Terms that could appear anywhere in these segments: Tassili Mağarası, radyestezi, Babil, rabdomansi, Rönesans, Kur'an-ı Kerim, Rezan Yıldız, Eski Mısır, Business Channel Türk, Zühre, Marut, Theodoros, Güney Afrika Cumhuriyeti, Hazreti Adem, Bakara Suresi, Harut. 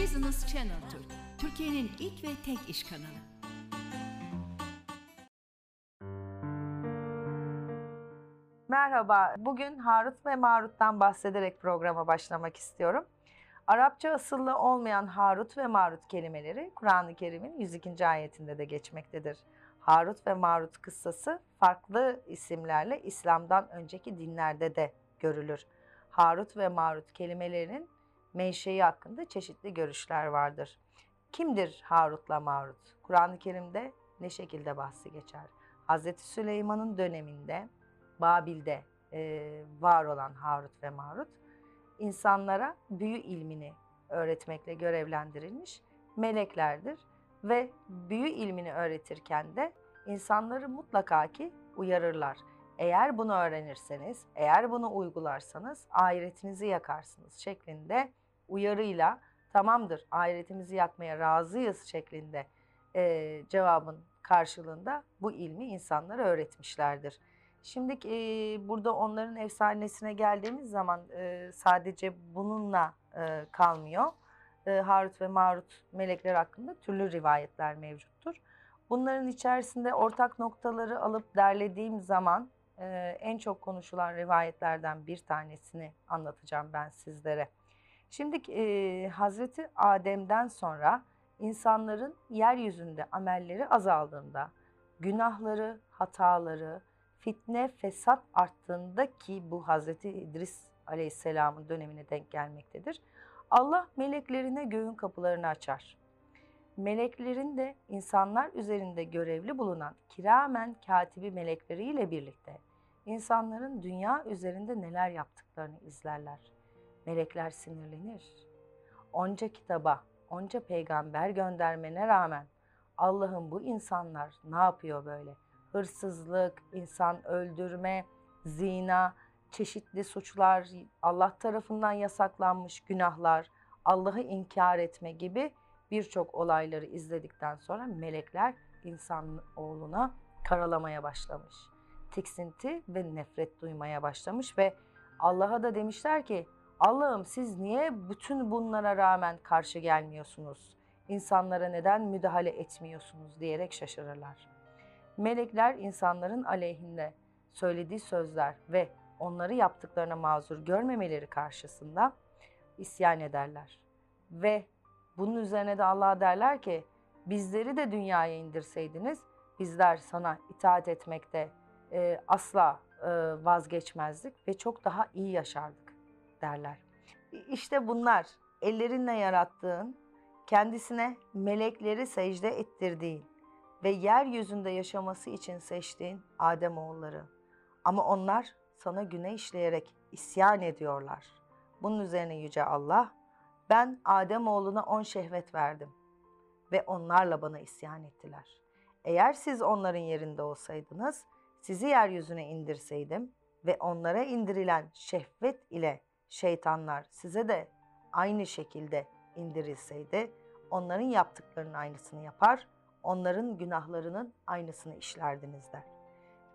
Business Channel Türk, Türkiye'nin ilk ve tek iş kanalı. Merhaba, bugün Harut ve Marut'tan bahsederek programa başlamak istiyorum. Arapça asıllı olmayan Harut ve Marut kelimeleri Kur'an-ı Kerim'in 102. ayetinde de geçmektedir. Harut ve Marut kıssası farklı isimlerle İslam'dan önceki dinlerde de görülür. Harut ve Marut kelimelerinin menşei hakkında çeşitli görüşler vardır. Kimdir Harut'la Marut? Kur'an-ı Kerim'de ne şekilde bahsi geçer? Hazreti Süleyman'ın döneminde Babil'de var olan Harut ve Marut, insanlara büyü ilmini öğretmekle görevlendirilmiş meleklerdir ve büyü ilmini öğretirken de insanları mutlaka ki uyarırlar. Eğer bunu öğrenirseniz, eğer bunu uygularsanız ahiretinizi yakarsınız şeklinde uyarıyla tamamdır ahiretimizi yakmaya razıyız şeklinde cevabın karşılığında bu ilmi insanlara öğretmişlerdir. Şimdi burada onların efsanesine geldiğimiz zaman sadece bununla kalmıyor. Harut ve Marut melekler hakkında türlü rivayetler mevcuttur. Bunların içerisinde ortak noktaları alıp derlediğim zaman en çok konuşulan rivayetlerden bir tanesini anlatacağım ben sizlere. Şimdi Hazreti Adem'den sonra insanların yeryüzünde amelleri azaldığında, günahları, hataları, fitne, fesat arttığında ki bu Hazreti İdris Aleyhisselam'ın dönemine denk gelmektedir. Allah meleklerine göğün kapılarını açar. Meleklerin de insanlar üzerinde görevli bulunan kiramen katibi melekleriyle birlikte insanların dünya üzerinde neler yaptıklarını izlerler. Melekler sinirlenir. Onca kitaba, onca peygamber göndermene rağmen Allah'ım bu insanlar ne yapıyor böyle? Hırsızlık, insan öldürme, zina, çeşitli suçlar, Allah tarafından yasaklanmış günahlar, Allah'ı inkar etme gibi birçok olayları izledikten sonra melekler insanoğluna karalamaya başlamış. Tiksinti ve nefret duymaya başlamış ve Allah'a da demişler ki Allah'ım siz niye bütün bunlara rağmen karşı gelmiyorsunuz? İnsanlara neden müdahale etmiyorsunuz diyerek şaşırırlar. Melekler insanların aleyhinde söylediği sözler ve onları yaptıklarına mazur görmemeleri karşısında isyan ederler. Ve bunun üzerine de Allah'a derler ki bizleri de dünyaya indirseydiniz bizler sana itaat etmekte asla vazgeçmezdik ve çok daha iyi yaşardık derler. İşte bunlar ellerinle yarattığın, kendisine melekleri secde ettirdiğin ve yeryüzünde yaşaması için seçtiğin Ademoğulları. Ama onlar sana günah işleyerek isyan ediyorlar. Bunun üzerine Yüce Allah, ben Ademoğluna 10 şehvet verdim ve onlarla bana isyan ettiler. Eğer siz onların yerinde olsaydınız, sizi yeryüzüne indirseydim ve onlara indirilen şehvet ile şeytanlar size de aynı şekilde indirilseydi, onların yaptıklarının aynısını yapar, onların günahlarının aynısını işlerdiniz der.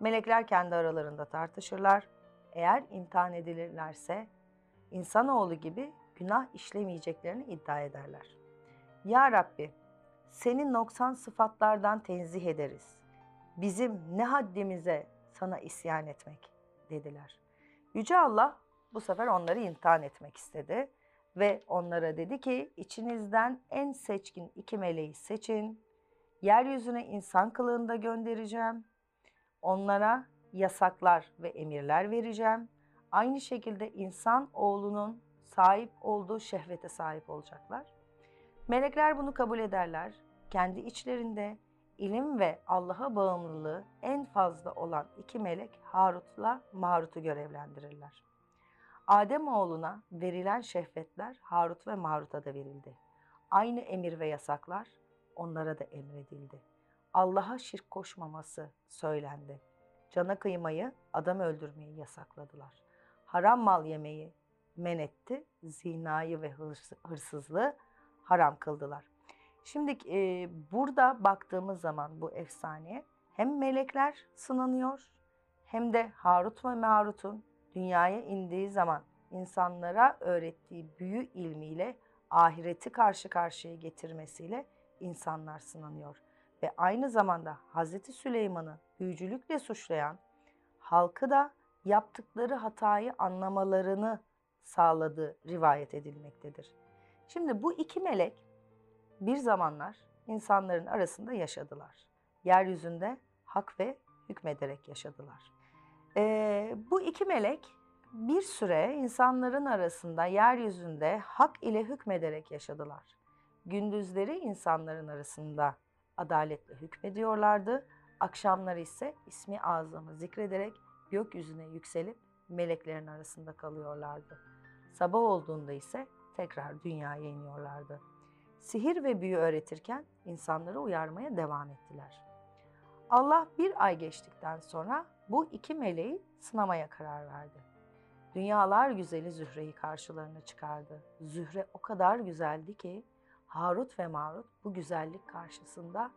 Melekler kendi aralarında tartışırlar. Eğer imtihan edilirlerse insanoğlu gibi günah işlemeyeceklerini iddia ederler. Ya Rabbi, seni noksan sıfatlardan tenzih ederiz. Bizim ne haddimize sana isyan etmek dediler. Yüce Allah bu sefer onları imtihan etmek istedi ve onlara dedi ki içinizden en seçkin 2 meleği seçin. Yeryüzüne insan kılığında göndereceğim. Onlara yasaklar ve emirler vereceğim. Aynı şekilde insan oğlunun sahip olduğu şehvete sahip olacaklar. Melekler bunu kabul ederler. Kendi içlerinde ilim ve Allah'a bağımlılığı en fazla olan 2 melek Harut'la Marut'u görevlendirirler. Ademoğluna verilen şehvetler Harut ve Marut'a da verildi. Aynı emir ve yasaklar onlara da emredildi. Allah'a şirk koşmaması söylendi. Cana kıymayı, adam öldürmeyi yasakladılar. Haram mal yemeyi men etti. Zinayı ve hırsızlığı haram kıldılar. Şimdi burada baktığımız zaman bu efsaneye hem melekler sınanıyor hem de Harut ve Marut'un dünyaya indiği zaman insanlara öğrettiği büyü ilmiyle ahireti karşı karşıya getirmesiyle insanlar sınanıyor. Ve aynı zamanda Hazreti Süleyman'ı büyücülükle suçlayan, halkı da yaptıkları hatayı anlamalarını sağladığı rivayet edilmektedir. Şimdi bu iki melek bir zamanlar insanların arasında yaşadılar. Yeryüzünde hak ve hükmederek yaşadılar. Bu iki melek bir süre insanların arasında yeryüzünde hak ile hükmederek yaşadılar. Gündüzleri insanların arasında adaletle hükmediyorlardı. Akşamları ise ismi azamı zikrederek gökyüzüne yükselip meleklerin arasında kalıyorlardı. Sabah olduğunda ise tekrar dünyaya iniyorlardı. Sihir ve büyü öğretirken insanları uyarmaya devam ettiler. Allah bir ay geçtikten sonra bu iki meleği sınamaya karar verdi. Dünyalar güzeli Zühre'yi karşılarına çıkardı. Zühre o kadar güzeldi ki Harut ve Marut bu güzellik karşısında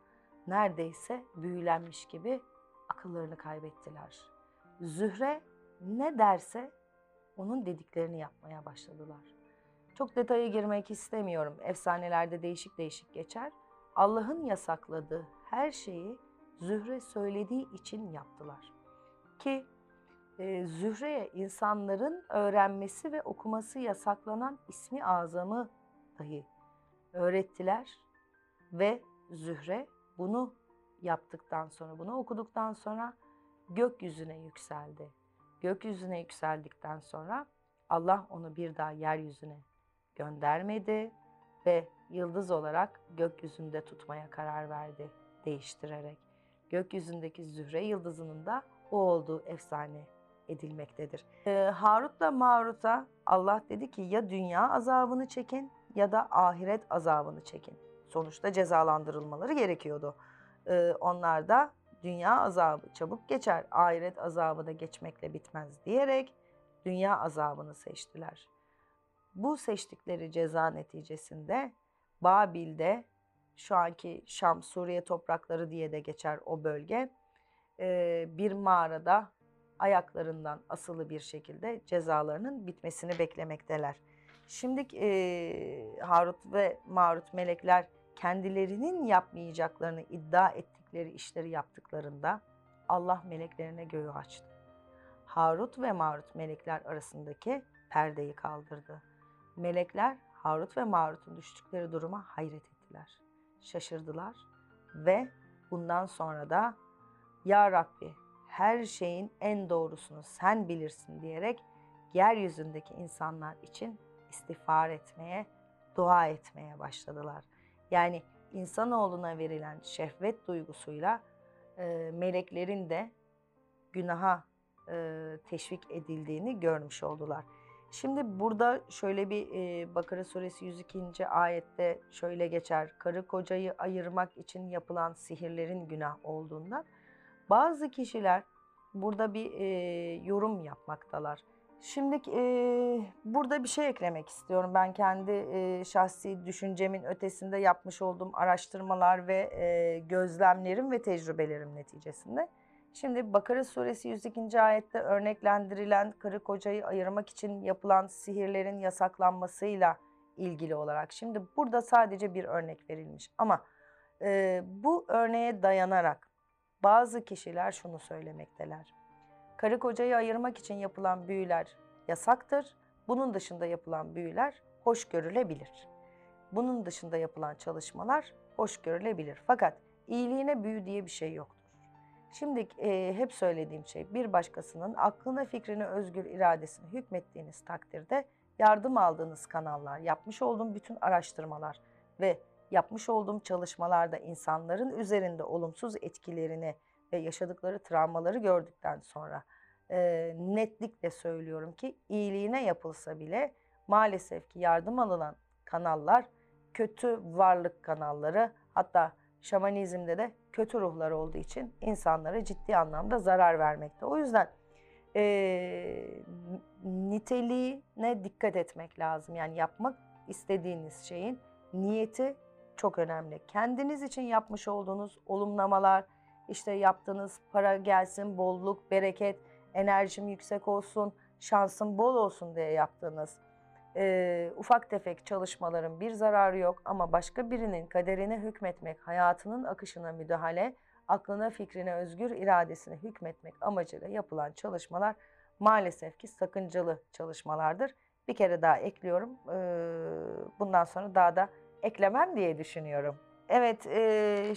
neredeyse büyülenmiş gibi akıllarını kaybettiler. Zühre ne derse onun dediklerini yapmaya başladılar. Çok detaya girmek istemiyorum. Efsanelerde değişik değişik geçer. Allah'ın yasakladığı her şeyi Zühre söylediği için yaptılar. Ki Zühre'ye insanların öğrenmesi ve okuması yasaklanan ismi azamı dahi öğrettiler ve Zühre bunu yaptıktan sonra, bunu okuduktan sonra gökyüzüne yükseldi. Gökyüzüne yükseldikten sonra Allah onu bir daha yeryüzüne göndermedi ve yıldız olarak gökyüzünde tutmaya karar verdi, değiştirerek. Gökyüzündeki Zühre yıldızının da o olduğu efsane edilmektedir. Harut'la Marut'a Allah dedi ki ya dünya azabını çekin ya da ahiret azabını çekin. Sonuçta cezalandırılmaları gerekiyordu. Onlar da dünya azabı çabuk geçer, ahiret azabı da geçmekle bitmez diyerek dünya azabını seçtiler. Bu seçtikleri ceza neticesinde Babil'de, şu anki Şam, Suriye toprakları diye de geçer o bölge, bir mağarada ayaklarından asılı bir şekilde cezalarının bitmesini beklemekteler. Şimdi Harut ve Marut melekler kendilerinin yapmayacaklarını iddia ettikleri işleri yaptıklarında Allah meleklerine göğü açtı. Harut ve Marut melekler arasındaki perdeyi kaldırdı. Melekler Harut ve Marut'un düştükleri duruma hayret ettiler, şaşırdılar ve bundan sonra da "Ya Rabbi, her şeyin en doğrusunu sen bilirsin" diyerek yeryüzündeki insanlar için istiğfar etmeye, dua etmeye başladılar. Yani insanoğluna verilen şehvet duygusuyla meleklerin de günaha teşvik edildiğini görmüş oldular. Şimdi burada şöyle bir Bakara Suresi 102. ayette şöyle geçer. Karı kocayı ayırmak için yapılan sihirlerin günah olduğundan bazı kişiler burada bir yorum yapmaktalar. Şimdi burada bir şey eklemek istiyorum. Ben kendi şahsi düşüncemin ötesinde yapmış olduğum araştırmalar ve gözlemlerim ve tecrübelerim neticesinde. Şimdi Bakara Suresi 102. ayette örneklendirilen karı kocayı ayırmak için yapılan sihirlerin yasaklanmasıyla ilgili olarak. Şimdi burada sadece bir örnek verilmiş ama bu örneğe dayanarak bazı kişiler şunu söylemekteler. Karı kocayı ayırmak için yapılan büyüler yasaktır. Bunun dışında yapılan büyüler hoş görülebilir. Bunun dışında yapılan çalışmalar hoş görülebilir. Fakat iyiliğine büyü diye bir şey yoktur. Şimdi hep söylediğim şey, bir başkasının aklına, fikrine, özgür iradesine hükmettiğiniz takdirde yardım aldığınız kanallar, yapmış olduğum bütün araştırmalar ve yapmış olduğum çalışmalarda insanların üzerinde olumsuz etkilerini ve yaşadıkları travmaları gördükten sonra netlikle söylüyorum ki iyiliğine yapılsa bile maalesef ki yardım alınan kanallar kötü varlık kanalları, hatta şamanizmde de kötü ruhlar olduğu için insanlara ciddi anlamda zarar vermekte. O yüzden niteliğine dikkat etmek lazım. Yani yapmak istediğiniz şeyin niyeti çok önemli. Kendiniz için yapmış olduğunuz olumlamalar, işte yaptığınız para gelsin, bolluk, bereket, enerjim yüksek olsun, şansım bol olsun diye yaptığınız ufak tefek çalışmaların bir zararı yok ama başka birinin kaderine hükmetmek, hayatının akışına müdahale, aklına, fikrine, özgür iradesine hükmetmek amacıyla yapılan çalışmalar maalesef ki sakıncalı çalışmalardır. Bir kere daha ekliyorum. Bundan sonra daha da eklemem diye düşünüyorum. Evet,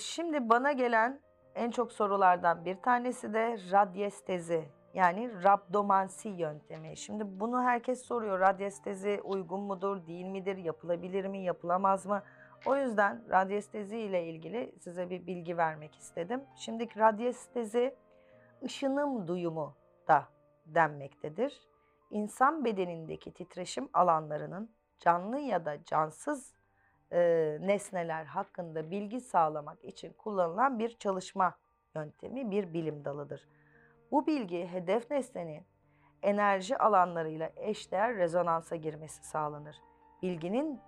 şimdi bana gelen en çok sorulardan bir tanesi de radyestezi. Yani rabdomansi yöntemi. Şimdi bunu herkes soruyor. Radyestezi uygun mudur, değil midir, yapılabilir mi, yapılamaz mı? O yüzden radyestezi ile ilgili size bir bilgi vermek istedim. Şimdiki radyestezi ışınım duyumu da denmektedir. İnsan bedenindeki titreşim alanlarının canlı ya da cansız nesneler hakkında bilgi sağlamak için kullanılan bir çalışma yöntemi, bir bilim dalıdır. Bu bilgi hedef nesnenin enerji alanlarıyla eşdeğer rezonansa girmesi sağlanır. Bilginin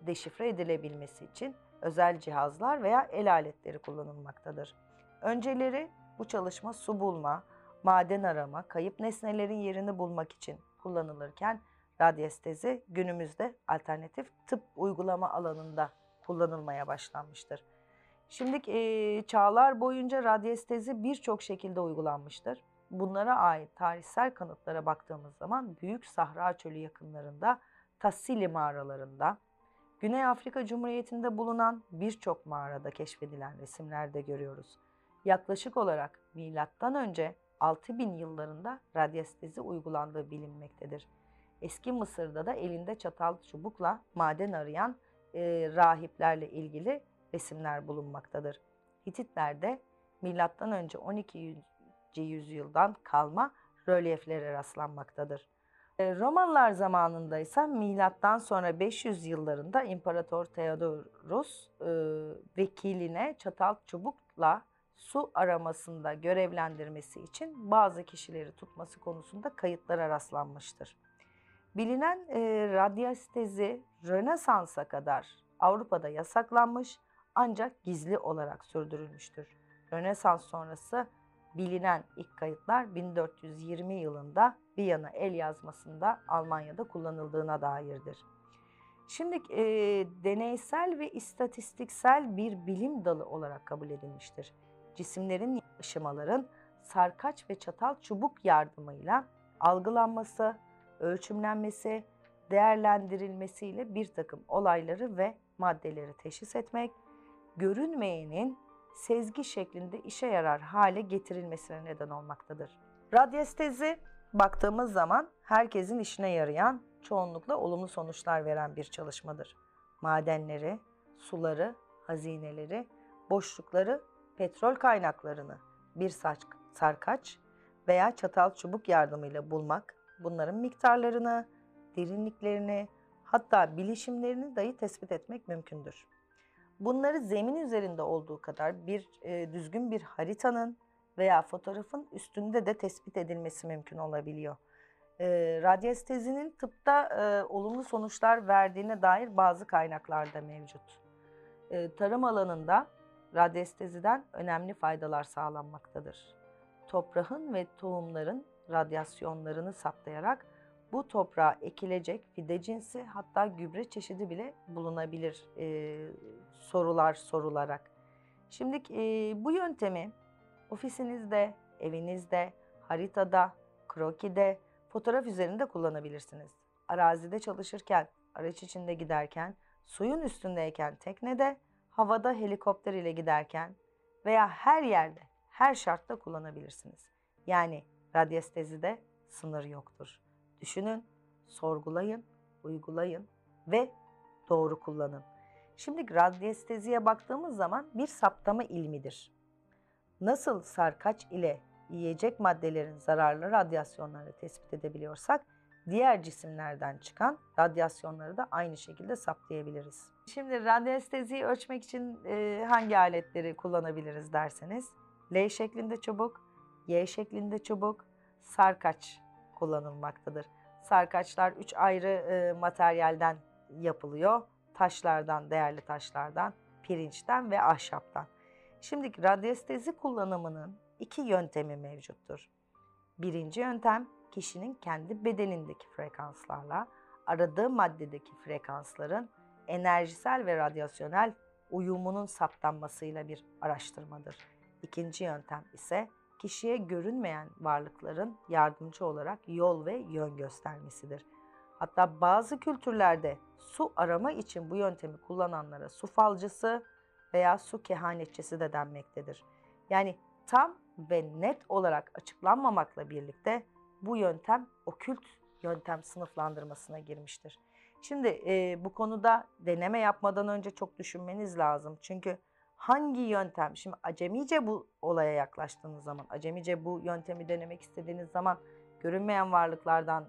deşifre edilebilmesi için özel cihazlar veya el aletleri kullanılmaktadır. Önceleri bu çalışma su bulma, maden arama, kayıp nesnelerin yerini bulmak için kullanılırken radyestezi günümüzde alternatif tıp uygulama alanında kullanılmaya başlanmıştır. Şimdiki çağlar boyunca radyestezi birçok şekilde uygulanmıştır. Bunlara ait tarihsel kanıtlara baktığımız zaman Büyük Sahra Çölü yakınlarında, Tassili Mağaralarında, Güney Afrika Cumhuriyeti'nde bulunan birçok mağarada keşfedilen resimlerde görüyoruz. Yaklaşık olarak M.Ö. 6000 yıllarında radyestezi uygulandığı bilinmektedir. Eski Mısır'da da elinde çatal çubukla maden arayan rahiplerle ilgili resimler bulunmaktadır. Hititler'de M.Ö. 12. yüzyıldan kalma rölyeflere rastlanmaktadır. Romalılar zamanında ise milattan sonra 500 yıllarında İmparator Theodoros vekiline çatal çubukla su aramasında görevlendirmesi için bazı kişileri tutması konusunda kayıtlara rastlanmıştır. Bilinen radyestezi Rönesans'a kadar Avrupa'da yasaklanmış ancak gizli olarak sürdürülmüştür. Rönesans sonrası bilinen ilk kayıtlar 1420 yılında Viyana el yazmasında Almanya'da kullanıldığına dairdir. Şimdi deneysel ve istatistiksel bir bilim dalı olarak kabul edilmiştir. Cisimlerin, aşamaların sarkaç ve çatal çubuk yardımıyla algılanması, ölçümlenmesi, değerlendirilmesiyle bir takım olayları ve maddeleri teşhis etmek, görünmeyenin sezgi şeklinde işe yarar hale getirilmesine neden olmaktadır. Radyestezi baktığımız zaman herkesin işine yarayan, çoğunlukla olumlu sonuçlar veren bir çalışmadır. Madenleri, suları, hazineleri, boşlukları, petrol kaynaklarını bir sarkaç veya çatal çubuk yardımıyla bulmak, bunların miktarlarını, derinliklerini, hatta bileşimlerini dahi tespit etmek mümkündür. Bunları zemin üzerinde olduğu kadar düzgün bir haritanın veya fotoğrafın üstünde de tespit edilmesi mümkün olabiliyor. Radyestezinin tıpta olumlu sonuçlar verdiğine dair bazı kaynaklar da mevcut. Tarım alanında radyesteziden önemli faydalar sağlanmaktadır. Toprağın ve tohumların radyasyonlarını saptayarak bu toprağa ekilecek fide cinsi, hatta gübre çeşidi bile bulunabilir sorular sorularak. Şimdi bu yöntemi ofisinizde, evinizde, haritada, krokide, fotoğraf üzerinde kullanabilirsiniz. Arazide çalışırken, araç içinde giderken, suyun üstündeyken teknede, havada helikopter ile giderken veya her yerde, her şartta kullanabilirsiniz. Yani radyestezide sınır yoktur. Düşünün, sorgulayın, uygulayın ve doğru kullanın. Şimdi radyesteziye baktığımız zaman bir saptama ilmidir. Nasıl sarkaç ile yiyecek maddelerin zararlı radyasyonlarını tespit edebiliyorsak, diğer cisimlerden çıkan radyasyonları da aynı şekilde saptayabiliriz. Şimdi radyesteziyi ölçmek için hangi aletleri kullanabiliriz derseniz, L şeklinde çubuk, Y şeklinde çubuk, sarkaç kullanılmaktadır. Sarkaçlar 3 ayrı materyalden yapılıyor. Taşlardan, değerli taşlardan, pirinçten ve ahşaptan. Şimdiki radyestezi kullanımının 2 yöntemi mevcuttur. Birinci yöntem, kişinin kendi bedenindeki frekanslarla aradığı maddedeki frekansların enerjisel ve radyasyonel uyumunun saptanmasıyla bir araştırmadır. İkinci yöntem ise kişiye görünmeyen varlıkların yardımcı olarak yol ve yön göstermesidir. Hatta bazı kültürlerde su arama için bu yöntemi kullananlara su falcısı veya su kehanetçisi de denmektedir. Yani tam ve net olarak açıklanmamakla birlikte bu yöntem okült yöntem sınıflandırmasına girmiştir. Şimdi bu konuda deneme yapmadan önce çok düşünmeniz lazım. Çünkü hangi yöntem, şimdi acemice bu olaya yaklaştığınız zaman, acemice bu yöntemi denemek istediğiniz zaman görünmeyen varlıklardan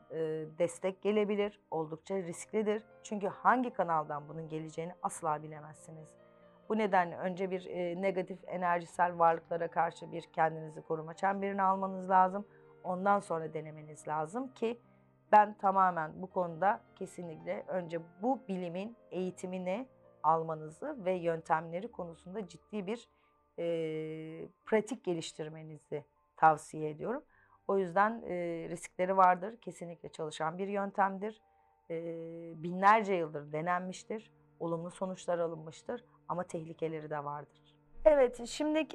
destek gelebilir, oldukça risklidir. Çünkü hangi kanaldan bunun geleceğini asla bilemezsiniz. Bu nedenle önce bir negatif enerjisel varlıklara karşı bir kendinizi koruma çemberini almanız lazım. Ondan sonra denemeniz lazım ki ben tamamen bu konuda kesinlikle önce bu bilimin eğitimini almanızı ve yöntemleri konusunda ciddi bir pratik geliştirmenizi tavsiye ediyorum. O yüzden riskleri vardır. Kesinlikle çalışan bir yöntemdir. Binlerce yıldır denenmiştir. Olumlu sonuçlar alınmıştır. Ama tehlikeleri de vardır. Evet, şimdi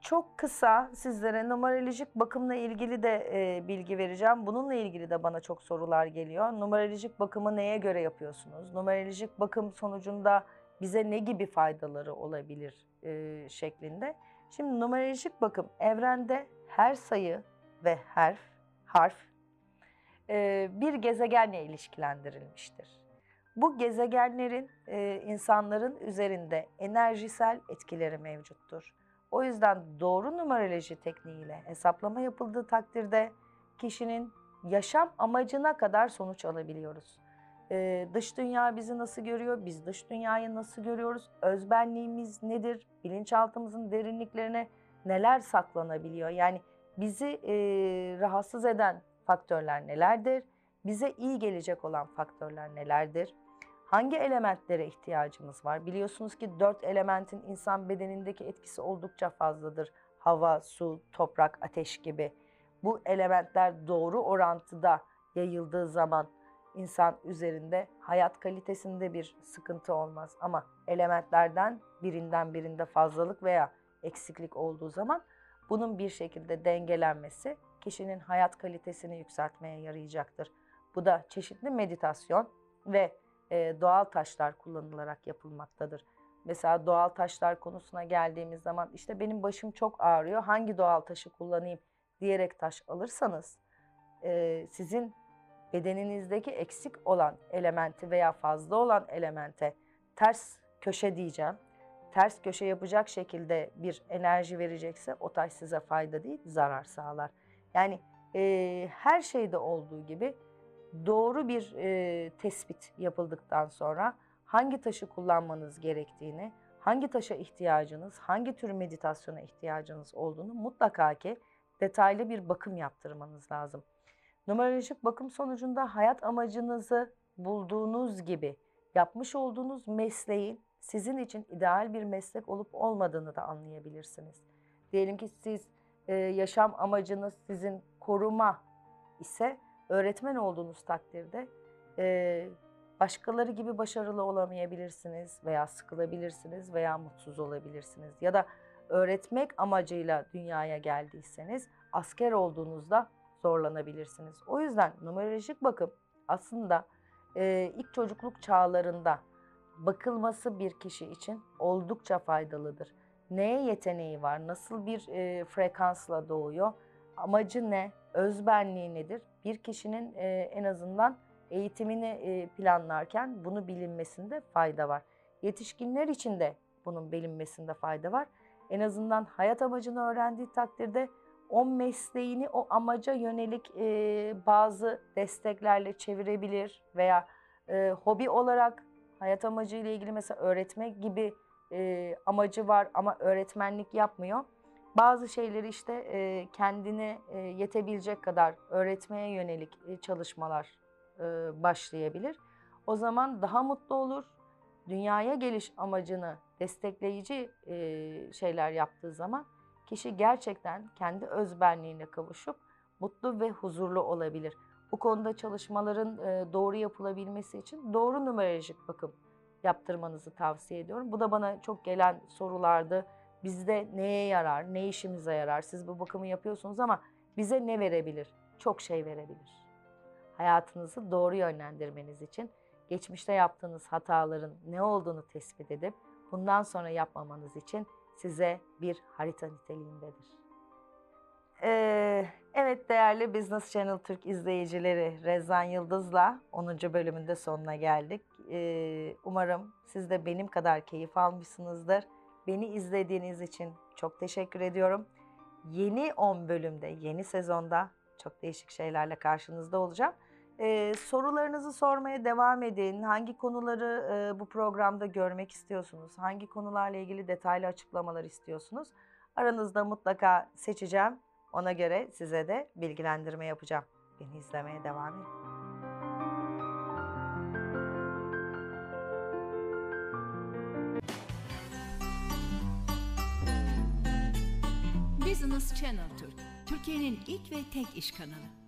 çok kısa sizlere numerolojik bakımla ilgili de bilgi vereceğim. Bununla ilgili de bana çok sorular geliyor. Numerolojik bakımı neye göre yapıyorsunuz? Numerolojik bakım sonucunda bize ne gibi faydaları olabilir şeklinde. Şimdi numerolojik bakım evrende her sayı ve harf bir gezegenle ilişkilendirilmiştir. Bu gezegenlerin, insanların üzerinde enerjisel etkileri mevcuttur. O yüzden doğru numeroloji tekniğiyle hesaplama yapıldığı takdirde kişinin yaşam amacına kadar sonuç alabiliyoruz. Dış dünya bizi nasıl görüyor, biz dış dünyayı nasıl görüyoruz, özbenliğimiz nedir, bilinçaltımızın derinliklerine neler saklanabiliyor? Yani bizi rahatsız eden faktörler nelerdir, bize iyi gelecek olan faktörler nelerdir? Hangi elementlere ihtiyacımız var? Biliyorsunuz ki 4 elementin insan bedenindeki etkisi oldukça fazladır. Hava, su, toprak, ateş gibi. Bu elementler doğru orantıda yayıldığı zaman insan üzerinde hayat kalitesinde bir sıkıntı olmaz. Ama elementlerden birinde fazlalık veya eksiklik olduğu zaman bunun bir şekilde dengelenmesi kişinin hayat kalitesini yükseltmeye yarayacaktır. Bu da çeşitli meditasyon ve doğal taşlar kullanılarak yapılmaktadır. Mesela doğal taşlar konusuna geldiğimiz zaman işte benim başım çok ağrıyor, hangi doğal taşı kullanayım diyerek taş alırsanız sizin bedeninizdeki eksik olan elementi veya fazla olan elemente ters köşe diyeceğim. Ters köşe yapacak şekilde bir enerji verecekse o taş size fayda değil, zarar sağlar. Yani her şeyde olduğu gibi doğru bir tespit yapıldıktan sonra hangi taşı kullanmanız gerektiğini, hangi taşa ihtiyacınız, hangi tür meditasyona ihtiyacınız olduğunu mutlaka ki detaylı bir bakım yaptırmanız lazım. Numerolojik bakım sonucunda hayat amacınızı bulduğunuz gibi yapmış olduğunuz mesleğin sizin için ideal bir meslek olup olmadığını da anlayabilirsiniz. Diyelim ki siz yaşam amacınız sizin koruma ise öğretmen olduğunuz takdirde başkaları gibi başarılı olamayabilirsiniz veya sıkılabilirsiniz veya mutsuz olabilirsiniz. Ya da öğretmek amacıyla dünyaya geldiyseniz asker olduğunuzda zorlanabilirsiniz. O yüzden numerolojik bakım aslında ilk çocukluk çağlarında bakılması bir kişi için oldukça faydalıdır. Neye yeteneği var, nasıl bir frekansla doğuyor, amacı ne, özbenliği nedir? Bir kişinin en azından eğitimini planlarken bunu bilinmesinde fayda var. Yetişkinler için de bunun bilinmesinde fayda var. En azından hayat amacını öğrendiği takdirde o mesleğini o amaca yönelik bazı desteklerle çevirebilir veya hobi olarak hayat amacıyla ilgili mesela öğretmek gibi amacı var ama öğretmenlik yapmıyor. Bazı şeyleri işte kendine yetebilecek kadar öğretmeye yönelik çalışmalar başlayabilir. O zaman daha mutlu olur. Dünyaya geliş amacını destekleyici şeyler yaptığı zaman kişi gerçekten kendi özbenliğine kavuşup mutlu ve huzurlu olabilir. bu konuda çalışmaların doğru yapılabilmesi için doğru numerolojik bakım yaptırmanızı tavsiye ediyorum. Bu da bana çok gelen sorularda bizde neye yarar, ne işimize yarar, siz bu bakımı yapıyorsunuz ama bize ne verebilir? Çok şey verebilir. Hayatınızı doğru yönlendirmeniz için geçmişte yaptığınız hataların ne olduğunu tespit edip bundan sonra yapmamanız için size bir harita niteliğindedir. Evet değerli Business Channel Türk izleyicileri, Rezan Yıldız'la 10. bölümünde sonuna geldik. Umarım siz de benim kadar keyif almışsınızdır. Beni izlediğiniz için çok teşekkür ediyorum. Yeni 10 bölümde, yeni sezonda çok değişik şeylerle karşınızda olacağım. Sorularınızı sormaya devam edin. Hangi konuları bu programda görmek istiyorsunuz? Hangi konularla ilgili detaylı açıklamalar istiyorsunuz? Aranızda mutlaka seçeceğim. Ona göre size de bilgilendirme yapacağım. Beni izlemeye devam edin. Business Channel Türk, Türkiye'nin ilk ve tek iş kanalı.